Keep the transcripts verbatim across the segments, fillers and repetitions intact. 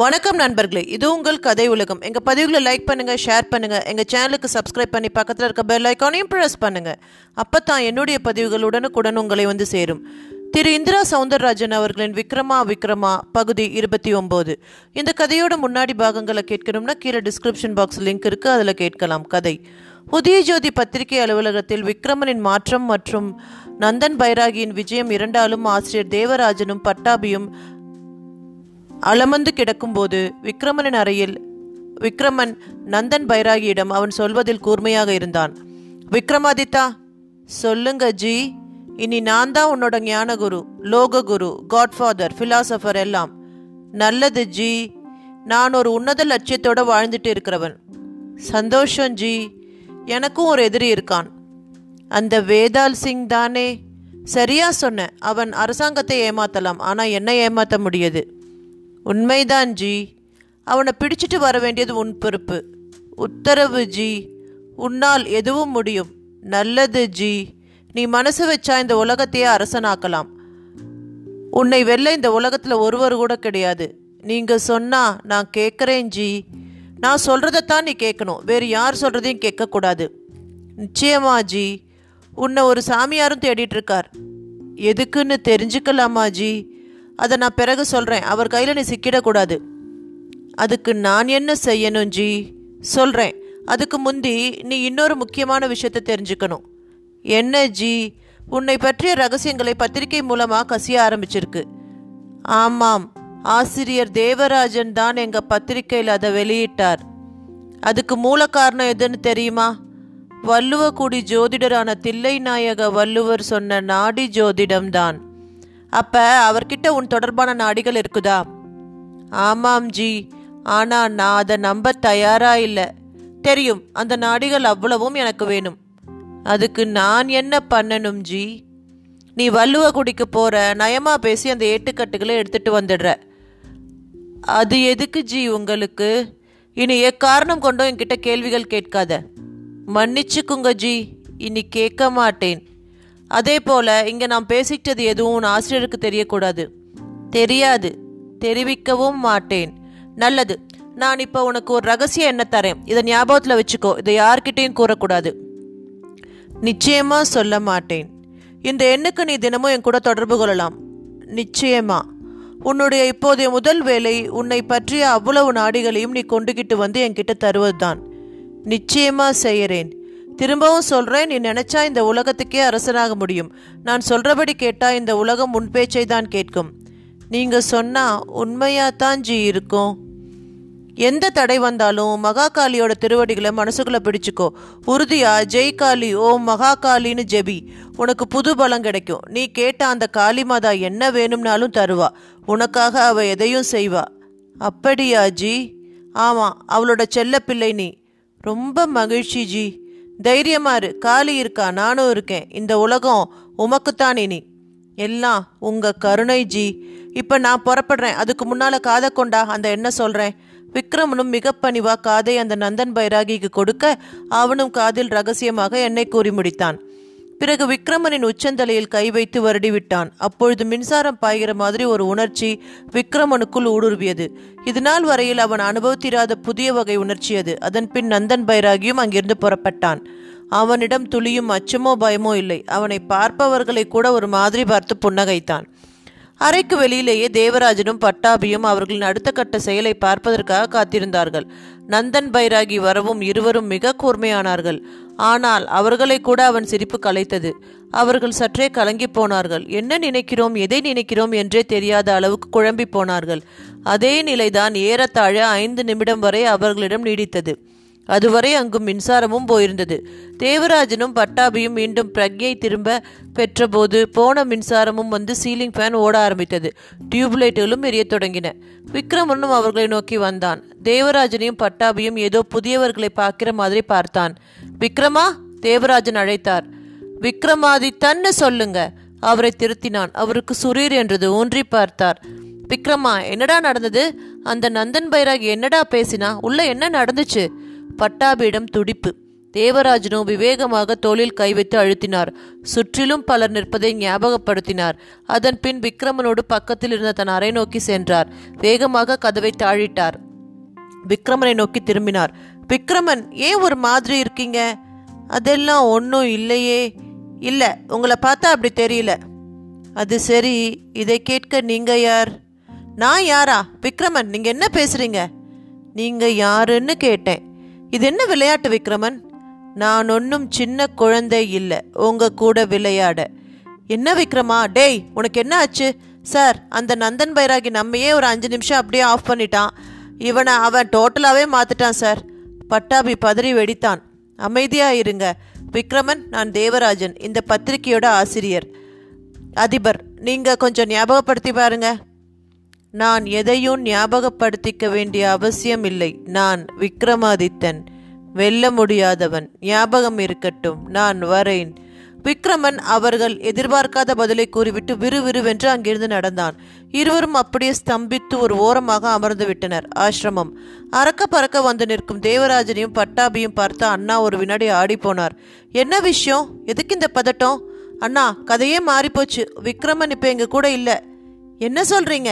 வணக்கம் நண்பர்களே, இது உங்கள் கதை உலகம். எங்கள் பதிவுகளை லைக் பண்ணுங்கள், ஷேர் பண்ணுங்கள், எங்கள் சேனலுக்கு சப்ஸ்கிரைப் பண்ணி பக்கத்தில் இருக்க பெல் ஐக்கானையும் ப்ரெஸ் பண்ணுங்கள். அப்போ தான் என்னுடைய பதிவுகளுடனுக்குடன் உங்களை வந்து சேரும். திரு இந்திரா சௌந்தரராஜன் அவர்களின் விக்ரமா விக்ரமா பகுதி இருபத்தி ஒம்பது. இந்த கதையோட முன்னாடி பாகங்களை கேட்கணும்னா கீழே டிஸ்கிரிப்ஷன் பாக்ஸ் லிங்க் இருக்குது, அதில் கேட்கலாம். கதை: புதிய ஜோதி பத்திரிகை அலுவலகத்தில் விக்ரமனின் மாற்றம் மற்றும் நந்தன் பைராகியின் விஜயம் இரண்டாலும் ஆசிரியர் தேவராஜனும் பட்டாபியும் அலமந்து கிடக்கும்போது விக்ரமனின் அறையில் விக்ரமன் நந்தன் பைராகியிடம் அவன் சொல்வதில் கூர்மையாக இருந்தான். "விக்ரமாதித்தா, சொல்லுங்க ஜி. இனி நான் தான் உன்னோட ஞானகுரு, லோககுரு, காட்ஃபாதர், ஃபிலாசபர் எல்லாம்." "நல்லது ஜி. நான் ஒரு உன்னத லட்சியத்தோடு வாழ்ந்துட்டு இருக்கிறவன்." "சந்தோஷம் ஜி. எனக்கும் ஒரு எதிரி இருக்கான்." "அந்த வேதால் சிங் தானே?" "சரியா சொன்ன. அவன் அரசாங்கத்தை ஏமாத்தலாம், ஆனால் என்னை ஏமாற்ற முடியாது." "உண்மைதான் ஜி. அவனை பிடிச்சிட்டு வர வேண்டியது உன் பொறுப்பு." "உத்தரவு ஜி. உன்னால் எதுவும் முடியும்." "நல்லது ஜி. நீ மனசு வச்சா இந்த உலகத்தையே அரசனாக்கலாம். உன்னை வெல்ல இந்த உலகத்தில் ஒருவர் கூட கிடையாது." "நீங்கள் சொன்னா நான் கேட்குறேன் ஜி." "நான் சொல்கிறதைத்தான் நீ கேட்கணும், வேறு யார் சொல்கிறதையும் கேட்கக்கூடாது." "நிச்சயமா ஜி. உன்னை ஒரு சாமியாரும் தேடிட்டுருக்கார்." "எதுக்குன்னு தெரிஞ்சுக்கலாமா ஜி?" "அதை நான் பிறகு சொல்கிறேன். அவர் கையில் நீ சிக்கிடக்கூடாது." "அதுக்கு நான் என்ன செய்யணும் ஜி?" "சொல்கிறேன். அதுக்கு முந்தி நீ இன்னொரு முக்கியமான விஷயத்தை தெரிஞ்சுக்கணும்." "என்ன ஜி?" "உன்னை பற்றிய ரகசியங்களை பத்திரிகை மூலமாக கசிய ஆரம்பிச்சிருக்கு." "ஆமாம், ஆசிரியர் தேவராஜன் தான் எங்கள் பத்திரிகையில் அதை வெளியிட்டார்." "அதுக்கு மூல காரணம் எதுன்னு தெரியுமா?" "வள்ளுவக்குடி ஜோதிடரான தில்லை நாயக வள்ளுவர் சொன்ன நாடி ஜோதிடம்தான்." "அப்போ அவர்கிட்ட உன் தொடர்பான நாடிகள் இருக்குதா?" "ஆமாம் ஜி. ஆனால் நான் அதை நம்ப தயாராக இல்லை." "தெரியும். அந்த நாடிகள் அவ்வளவும் எனக்கு வேணும்." "அதுக்கு நான் என்ன பண்ணணும் ஜி?" "நீ வள்ளுவக்குடிக்கு போகிற நயமாக பேசி அந்த ஏட்டுக்கட்டுகளை எடுத்துகிட்டு வந்துடுற." "அது எதுக்கு ஜி உங்களுக்கு?" "இனி எக்காரணம் கொண்டும் என்கிட்ட கேள்விகள் கேட்காத." "மன்னிச்சுக்குங்க ஜி, இனி கேட்க மாட்டேன். அதே போல் இங்கே நான் பேசிக்கிட்டது எதுவும் உன் ஆசிரியருக்கு தெரியக்கூடாது." "தெரியாது, தெரிவிக்கவும் மாட்டேன்." "நல்லது. நான் இப்போ உனக்கு ஒரு ரகசியம் என்ன தரேன், இதை ஞாபகத்தில் வச்சுக்கோ. இதை யார்கிட்டையும் கூறக்கூடாது." "நிச்சயமாக சொல்ல மாட்டேன்." "இந்த எண்ணுக்கு நீ தினமும் என் கூட தொடர்பு கொள்ளலாம்." "நிச்சயமா?" "உன்னுடைய இப்போதைய முதல் வேலை உன்னை பற்றிய அவ்வளவு நாடிகளையும் நீ கொண்டுகிட்டு வந்து என்கிட்ட தருவது தான்." "நிச்சயமாக செய்கிறேன். திரும்பவும் சொல்கிறேன், நீ நினச்சா இந்த உலகத்துக்கே அரசனாக முடியும். நான் சொல்கிறபடி கேட்டால் இந்த உலகம் உன் பேச்சை தான் கேட்கும்." "நீங்கள் சொன்னால் உண்மையாக தான் ஜி இருக்கும்." "எந்த தடை வந்தாலும் மகாகாளியோட திருவடிகளை மனசுக்குள்ளே பிடிச்சிக்கோ. உறுதியா ஜெய் காளி ஓம் மகாகாளின்னு ஜெபி. உனக்கு புது பலம் கிடைக்கும். நீ கேட்ட அந்த காளி மாதா என்ன வேணும்னாலும் தருவா. உனக்காக அவள் எதையும் செய்வா." "அப்படியா ஜி?" "ஆமாம், அவளோட செல்ல பிள்ளை நீ." "ரொம்ப மகிழ்ச்சி ஜி. தைரியமாரு, காளி இருக்கா, நானும் இருக்கேன். இந்த உலகம் உமக்குத்தான் இனி. எல்லாம் உங்கள் கருணை ஜி. இப்போ நான் புறப்படுறேன். அதுக்கு முன்னால் காதை கொண்டா அந்த என்ன சொல்கிறேன்." விக்ரமனும் மிக பணிவா காதை அந்த நந்தன் பைராகிக்கு கொடுக்க அவனும் காதில் ரகசியமாக என்னை கூறி முடித்தான். பிறகு விக்ரமனின் உச்சந்தலையில் கை வைத்து வருடிவிட்டான். அப்பொழுது மின்சாரம் பாய்கிற மாதிரி ஒரு உணர்ச்சி விக்ரமனுக்குள் ஊடுருவியது. இதுநாள் வரையில் அவன் அனுபவித்திராத புதிய வகை உணர்ச்சியது. அதன் பின் நந்தன் பைராகியும் அங்கிருந்து புறப்பட்டான். அவனிடம் துளியும் அச்சமோ பயமோ இல்லை. அவனை பார்ப்பவர்களை கூட ஒரு மாதிரி பார்த்து புன்னகைத்தான். அறைக்கு வெளியிலேயே தேவராஜனும் பட்டாபியும் அவர்களின் அடுத்த கட்ட செயலை பார்ப்பதற்காக காத்திருந்தார்கள். நந்தன் பைராகி வரவும் இருவரும் மிக கூர்மையானார்கள். ஆனால் அவர்களை கூட அவன் சிரிப்பு கலைத்தது. அவர்கள் சற்றே கலங்கி போனார்கள். என்ன நினைக்கிறோம், எதை நினைக்கிறோம் என்றே தெரியாத அளவுக்கு குழம்பி போனார்கள். அதே நிலைதான் ஏறத்தாழ ஐந்து நிமிடம் வரை அவர்களிடம் நீடித்தது. அதுவரை அங்கு மின்சாரமும் போயிருந்தது. தேவராஜனும் பட்டாபியும் மீண்டும் பிரக்ஞை திரும்ப பெற்றபோது போன மின்சாரமும் வந்து சீலிங் ஃபேன் ஓட ஆரம்பித்தது. டியூப்லைட்டுகளும் எரிய தொடங்கின. விக்ரமனும் அவர்களை நோக்கி வந்தான். தேவராஜனையும் பட்டாபியும் ஏதோ புதியவர்களை பார்க்கிற மாதிரி பார்த்தான். "விக்ரமா!" தேவராஜன் அழைத்தார். "விக்ரமாதித்தன்னு சொல்லுங்க." அவரை திருத்தினான். அவருக்கு சுரீர் என்றது. ஊன்றி பார்த்தார். "விக்ரமா, என்னடா நடந்தது? அந்த நந்தன் பைராகி என்னடா பேசினா? உள்ள என்ன நடந்துச்சு?" பட்டாபியிடம் துடிப்பு. தேவராஜனோ விவேகமாக தோளில் கைவைத்து அழுத்தினார். சுற்றிலும் பலர் நிற்பதை ஞாபகப்படுத்தினார். அதன் பின் விக்ரமனோடு பக்கத்தில் இருந்த தன் அறை நோக்கி சென்றார். வேகமாக கதவை தாழிட்டார். விக்ரமனை நோக்கி திரும்பினார். விக்ரமன், ஏன் ஒரு மாதிரி இருக்கீங்க? அதெல்லாம் ஒன்றும் இல்லையே. இல்லை, உங்களை பார்த்தா அப்படி தெரியல. அது சரி, இதை கேட்க நீங்கள் யார்? நான் யாரா? விக்ரமன், நீங்கள் என்ன பேசுகிறீங்க? நீங்கள் யாருன்னு கேட்டேன். இது என்ன விளையாட்டு விக்ரமன்? நான் ஒன்றும் சின்ன குழந்தை இல்லை உங்கள் கூட விளையாட. என்ன விக்ரமா? டேய், உனக்கு என்ன ஆச்சு? சார், அந்த நந்தன் பைராகி நம்மையே ஒரு அஞ்சு நிமிஷம் அப்படியே ஆஃப் பண்ணிட்டான். இவனை அவன் டோட்டலாகவே மாற்றிட்டான் சார். பட்டாபி பதறி வெடித்தான். அமைதியாக இருங்க விக்ரமன், நான் தேவராஜன், இந்த பத்திரிகையோட ஆசிரியர் அதிபர். நீங்கள் கொஞ்சம் ஞாபகப்படுத்தி பாருங்க. நான் எதையும் ஞாபகப்படுத்திக்க வேண்டிய அவசியம் இல்லை. நான் விக்ரமாதித்தன், வெல்ல முடியாதவன். ஞாபகம் இருக்கட்டும், நான் வரேன். விக்ரமன் அவர்கள் எதிர்பார்க்காத பதிலை கூறிவிட்டு விறுவிறுவென்று அங்கிருந்து நடந்தான். இருவரும் அப்படியே ஸ்தம்பித்து ஒரு ஓரமாக அமர்ந்து விட்டனர். ஆசிரமம் அறக்க பறக்க வந்து நிற்கும் தேவராஜனையும் பட்டாபியும் பார்த்து அண்ணா ஒரு வினாடி ஆடிப்போனார். என்ன விஷயம்? எதுக்கு இந்த பதட்டம்? அண்ணா, கதையே மாறிப்போச்சு. விக்ரமன் இப்போ எங்க கூட இல்லை. என்ன சொல்றீங்க?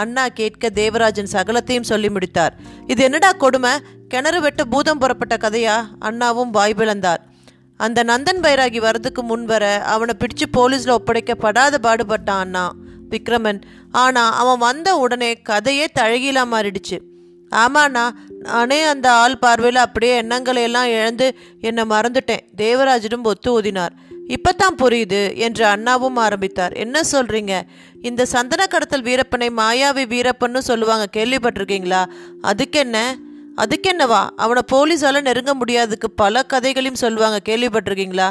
அண்ணா கேட்க தேவராஜன் சகலத்தையும் சொல்லி முடித்தார். இது என்னடா கொடுமை? கிணறு வெட்ட பூதம் புறப்பட்ட கதையா? அண்ணாவும் வாய் பிளந்தார். அந்த நந்தன் பைராகி வரதுக்கு முன்வர அவனை பிடிச்சு போலீஸில் ஒப்படைக்கப்படாத பாடுபட்டான் அண்ணா விக்ரமன். ஆனால் அவன் வந்த உடனே கதையே தழகிலா மாறிடுச்சு. ஆமாண்ணா, நானே அந்த ஆள் பார்வையில் அப்படியே எண்ணங்களையெல்லாம் இழந்து என்னை மறந்துட்டேன். தேவராஜனும் ஒத்து ஊதினார். இப்பத்தான் புரியுது என்று அண்ணாவும் ஆரம்பித்தார். என்ன சொல்றீங்க? இந்த சந்தன கடத்தல் வீரப்பனை மாயாவி வீரப்பன்னு சொல்லுவாங்க, கேள்விப்பட்டிருக்கீங்களா? அதுக்கென்ன அதுக்கென்னவா அவனை போலீஸால நெருங்க முடியாததுக்கு பல கதைகளையும் சொல்லுவாங்க, கேள்விப்பட்டிருக்கீங்களா?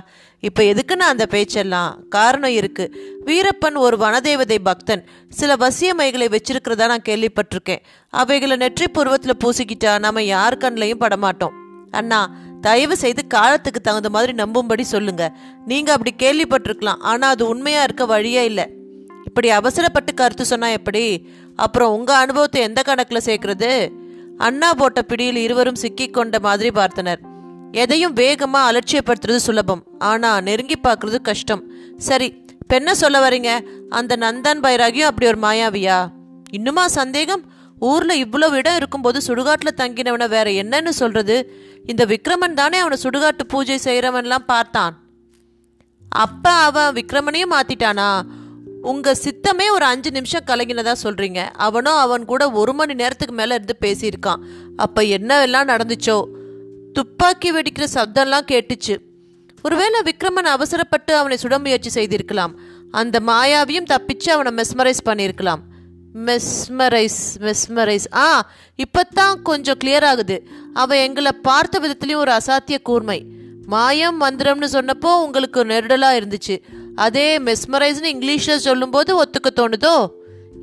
இப்போ எதுக்குன்னா அந்த பேச்செல்லாம்? காரணம் இருக்கு. வீரப்பன் ஒரு வனதேவதை பக்தன். சில வசிய மைகளை வச்சிருக்கிறதா நான் கேள்விப்பட்டிருக்கேன். அவைகளை நெற்றி பூர்வத்தில் பூசிக்கிட்டா நம்ம யார் கண்ணிலையும் படமாட்டோம். அண்ணா, தயவு செய்து காலத்துக்கு தகுந்த மாதிரி நம்பும்படி சொல்லுங்க. நீங்க அப்படி கேள்விப்பட்டிருக்கலாம், ஆனா அது உண்மையா இருக்க வழியே இல்லை. இப்படி அவசரப்பட்டு கருத்து சொன்னா எப்படி? அப்புறம் உங்க அனுபவத்தை எந்த கணக்குல சேர்க்கிறது? அண்ணா போட்ட பிடியில் இருவரும் சிக்கி கொண்ட மாதிரி பார்த்தனர். எதையும் வேகமா அலட்சியப்படுத்துறது சுலபம், ஆனா நெருங்கி பார்க்கறது கஷ்டம். சரி, பெண்ண சொல்ல வரீங்க, அந்த நந்தன் பைராகியும் அப்படி ஒரு மாயாவியா? இன்னுமா சந்தேகம்? ஊர்ல இவ்வளவு இடம் இருக்கும்போது சுடுகாட்டுல தங்கினவனை வேற என்னன்னு சொல்றது? இந்த விக்ரமன் தானே அவனை சுடுகாட்டு பூஜை செய்யறவன்லாம் பார்த்தான். அப்ப அவன் விக்ரமனையும் மாத்திட்டானா? உங்க சித்தமே ஒரு அஞ்சு நிமிஷம் கலங்கினதா சொல்றீங்க. அவனோ அவன் கூட ஒரு மணி நேரத்துக்கு மேல இருந்து பேசியிருக்கான். அப்ப என்ன எல்லாம் நடந்துச்சோ? துப்பாக்கி வெடிக்கிற சப்தம்லாம் கேட்டுச்சு. ஒருவேளை விக்ரமன் அவசரப்பட்டு அவனை சுட முயற்சி செய்திருக்கலாம். அந்த மாயாவியும் தப்பிச்சு அவனை மெஸ்மரைஸ் பண்ணியிருக்கலாம். மெஸ்மரைஸ் மெஸ்மரைஸ் ஆ இப்பத்தான் கொஞ்சம் கிளியர் ஆகுது. அவன் எங்களை பார்த்த விதத்துலேயும் ஒரு அசாத்திய கூர்மை. மாயம் மந்திரம்னு சொன்னப்போ உங்களுக்கு நெருடலாக இருந்துச்சு. அதே மெஸ்மரைஸ்ன்னு இங்கிலீஷில் சொல்லும்போது ஒத்துக்க தோணுதோ?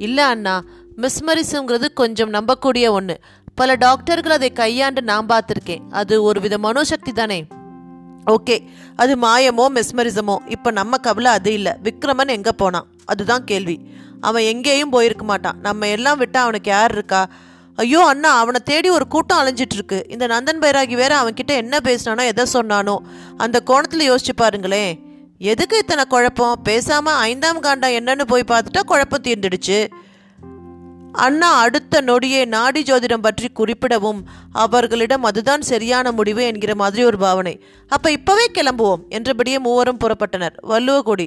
இல்லை அண்ணா, மெஸ்மரிஸுங்கிறது கொஞ்சம் நம்பக்கூடிய ஒன்று. பல டாக்டர்கள் அதை கையாண்டு நான் பார்த்துருக்கேன். அது ஒரு வித மனோசக்தி தானே. ஓகே, அது மாயமோ மெஸ்மரிசமோ இப்போ நம்ம கவலை அது இல்லை. விக்ரமன் எங்கே போனான் அதுதான் கேள்வி. அவன் எங்கேயும் போயிருக்க மாட்டான். நம்ம எல்லாம் விட்டா அவனுக்கு யார் இருக்கா? ஐயோ அண்ணா, அவனை தேடி ஒரு கூட்டம் அலைஞ்சிட்டு இருக்கு. இந்த நந்தன் பைராகி வேற அவன்கிட்ட என்ன பேசினானோ எதை சொன்னானோ அந்த கோணத்தில் யோசிச்சு பாருங்களேன். எதுக்கு இத்தனை குழப்பம்? பேசாமல் ஐந்தாம் காண்டம் என்னன்னு போய் பார்த்துட்டா குழப்பம் தீர்ந்துடுச்சு. அண்ணா அடுத்த நொடியே நாடி ஜோதிடம் பற்றி குறிப்பிடவும் அவர்களிடம் அதுதான் சரியான முடிவு என்கிற மாதிரி ஒரு பாவனை. அப்ப இப்பவே கிளம்புவோம் என்றபடியே மூவரும் புறப்பட்டனர். வள்ளுவகுடி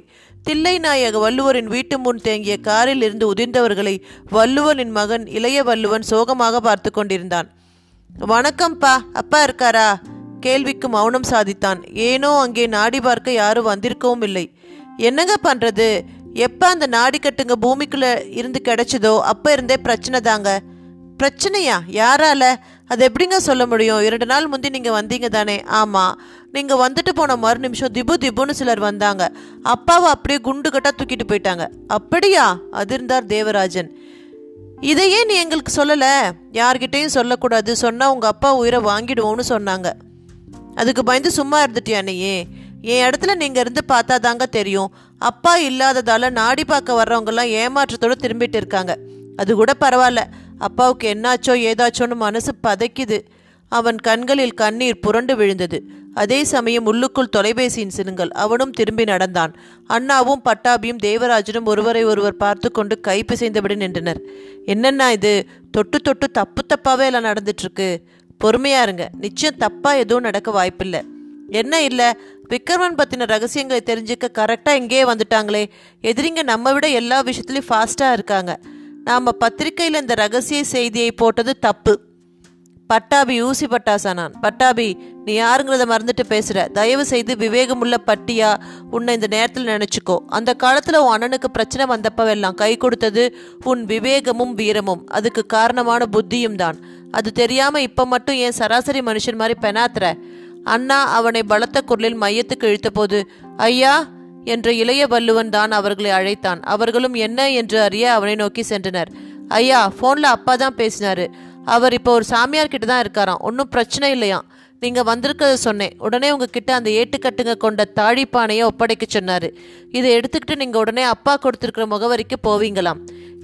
தில்லை நாயக வள்ளுவரின் வீட்டு முன் தேங்கிய காரில் இருந்து உதிர்ந்தவர்களை வள்ளுவனின் மகன் இளைய வள்ளுவன் சோகமாக பார்த்து கொண்டிருந்தான். வணக்கம்ப்பா, அப்பா இருக்காரா? கேள்விக்கு மௌனம் சாதித்தான். ஏனோ அங்கே நாடி பார்க்க யாரும் வந்திருக்கவும் இல்லை. என்னங்க பண்றது? எப்போ அந்த நாடிக்கட்டுங்க பூமிக்குள்ளே இருந்து கிடச்சதோ அப்போ இருந்தே பிரச்சனை தாங்க. பிரச்சனையா? யாரால? அது எப்படிங்க சொல்ல முடியும்? இரண்டு நாள் முந்தி நீங்கள் வந்தீங்க தானே? ஆமாம், நீங்கள் வந்துட்டு போன மறு நிமிஷம் திபு திபுன்னு சிலர் வந்தாங்க. அப்பாவை அப்படியே குண்டு கட்டாக தூக்கிட்டு போயிட்டாங்க. அப்படியா? அதிர்ந்தார் தேவராஜன். இதையே நீ எங்களுக்கு சொல்லலை? யார்கிட்டையும் சொல்லக்கூடாது, சொன்னால் உங்கள் அப்பா உயிரை வாங்கிடுவோன்னு சொன்னாங்க. அதுக்கு பயந்து சும்மா இருந்துட்டியா நீ? என் இடத்துல நீங்கள் இருந்து பார்த்தா தாங்க தெரியும். அப்பா இல்லாததால் நாடி பார்க்க வர்றவங்கெல்லாம் ஏமாற்றத்தோடு திரும்பிட்டு இருக்காங்க. அது கூட பரவாயில்ல, அப்பாவுக்கு என்னாச்சோ ஏதாச்சோன்னு மனசு பதைக்குது. அவன் கண்களில் கண்ணீர் புரண்டு விழுந்தது. அதே சமயம் உள்ளுக்குள் தொலைபேசியின் சினுங்கள். அவனும் திரும்பி நடந்தான். அண்ணாவும் பட்டாபியும் தேவராஜனும் ஒருவரை ஒருவர் பார்த்து கொண்டு கை பிசைந்தபடி நின்றனர். என்னென்னா இது தொட்டு தொட்டு தப்பு தப்பாகவே எல்லாம் நடந்துட்டுருக்கு. பொறுமையாக இருங்க, நிச்சயம் தப்பாக எதுவும் நடக்க வாய்ப்பில்லை. என்ன இல்லை, விக்ரமன் பற்றின ரகசியங்களை தெரிஞ்சுக்க கரெக்டாக இங்கேயே வந்துட்டாங்களே. எதிரிங்க நம்ம விட எல்லா விஷயத்துலையும் ஃபாஸ்ட்டாக இருக்காங்க. நாம் பத்திரிக்கையில் இந்த ரகசிய செய்தியை போட்டது தப்பு. பட்டாபி ஊசி பட்டாசானான். பட்டாபி, நீ யாருங்கிறத மறந்துட்டு பேசுகிற. தயவு செய்து விவேகமுள்ள பட்டியா உன்னை இந்த நேரத்தில் நினச்சிக்கோ. அந்த காலத்தில் உன் அண்ணனுக்கு பிரச்சனை வந்தப்பவெல்லாம் கை கொடுத்தது உன் விவேகமும் வீரமும், அதுக்கு காரணமான புத்தியும் தான். அது தெரியாமல் இப்போ மட்டும் ஏன் சராசரி மனுஷன் மாதிரி பெணாத்துற? அண்ணா அவனை பலத்த குரலில் மையத்துக்கு இழுத்தபோது, ஐயா என்ற இளைய வள்ளுவன் தான் அவர்களை அழைத்தான். அவர்களும் என்ன என்று அறிய அவனை நோக்கி சென்றனர். ஐயா, ஃபோனில் அப்பா தான் பேசினாரு. அவர் இப்போ ஒரு சாமியார்கிட்ட தான் இருக்காராம். ஒன்றும் பிரச்சனை இல்லையாம். நீங்கள் வந்திருக்கிறத சொன்னேன். உடனே உங்ககிட்ட அந்த ஏட்டுக்கட்டுங்க கொண்ட தாழிப்பானையை ஒப்படைக்க சொன்னார். இதை எடுத்துக்கிட்டு நீங்கள் உடனே அப்பா கொடுத்துருக்கிற முகவரிக்கு போவீங்களாம்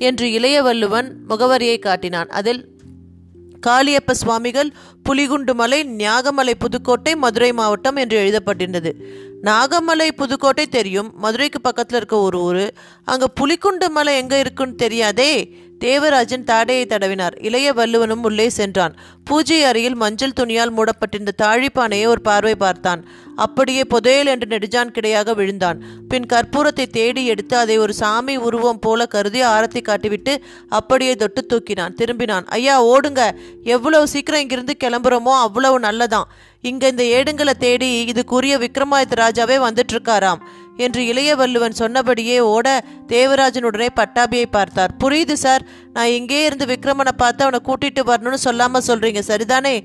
என்று இளைய வள்ளுவன் முகவரியை காட்டினான். அதில் காளியப்ப சுவாமிகள், புலிகுண்டுமலை, நாகமலை, புதுக்கோட்டை, மதுரை மாவட்டம் என்று எழுதப்பட்டிருந்தது. நாகமலை புதுக்கோட்டை தெரியும், மதுரைக்கு பக்கத்தில் இருக்க ஒரு ஊர். அங்கே புலிகுண்டு மலை எங்கே இருக்குன்னு தெரியாதே. தேவராஜன் தாடையை தடவினார். இளைய வள்ளுவனும் உள்ளே சென்றான். பூஜை அறையில் மஞ்சள் துணியால் மூடப்பட்டிருந்த தாழிப்பானையை ஒரு பார்வை பார்த்தான். அப்படியே புதையல் என்று நெடுஞ்சான் கிடையாக விழுந்தான். பின் கற்பூரத்தை தேடி எடுத்து அதை ஒரு சாமி உருவம் போல கருதி ஆரத்தி காட்டிவிட்டு அப்படியே தொட்டு தூக்கினான். திரும்பினான். ஐயா ஓடுங்க, எவ்வளவு சீக்கிரம் இங்கிருந்து கிளம்புறோமோ அவ்வளவு நல்லதான். இங்கே இந்த ஏடுங்களை தேடி இதுக்குரிய விக்ரமாதித்த ராஜாவே வந்துட்டு இருக்காராம் என்று இளைய வள்ளுவன் சொன்னபடியே ஓட தேவராஜனுடனே பட்டாபியை பார்த்தார். புரியுது சார், நான் இங்கே இருந்து விக்ரமனை பார்த்து அவனை கூட்டிட்டு வரணும்னு சொல்லாமல் சொல்கிறீங்க, சரிதானே?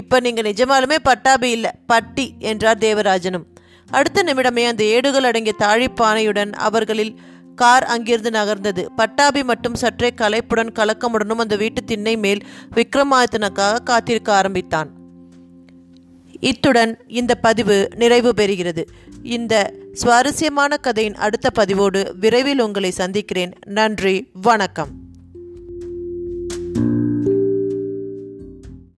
இப்போ நீங்கள் நிஜமாலுமே பட்டாபி இல்லை, பட்டி என்றார் தேவராஜனும். அடுத்த நிமிடமே அந்த ஏடுகள் அடங்கிய தாழிப்பானையுடன் அவர்களில் கார் அங்கிருந்து நகர்ந்தது. பட்டாபி மட்டும் சற்றே களைப்புடன் கலக்கமுடனும் அந்த வீட்டு திண்ணை மேல் விக்ரமாதித்தனுக்காக காத்திருக்க ஆரம்பித்தான். இத்துடன் இந்த பதிவு நிறைவு பெறுகிறது. இந்த சுவாரஸ்யமான கதையின் அடுத்த பதிவோடு விரைவில் உங்களை சந்திக்கிறேன். நன்றி, வணக்கம்.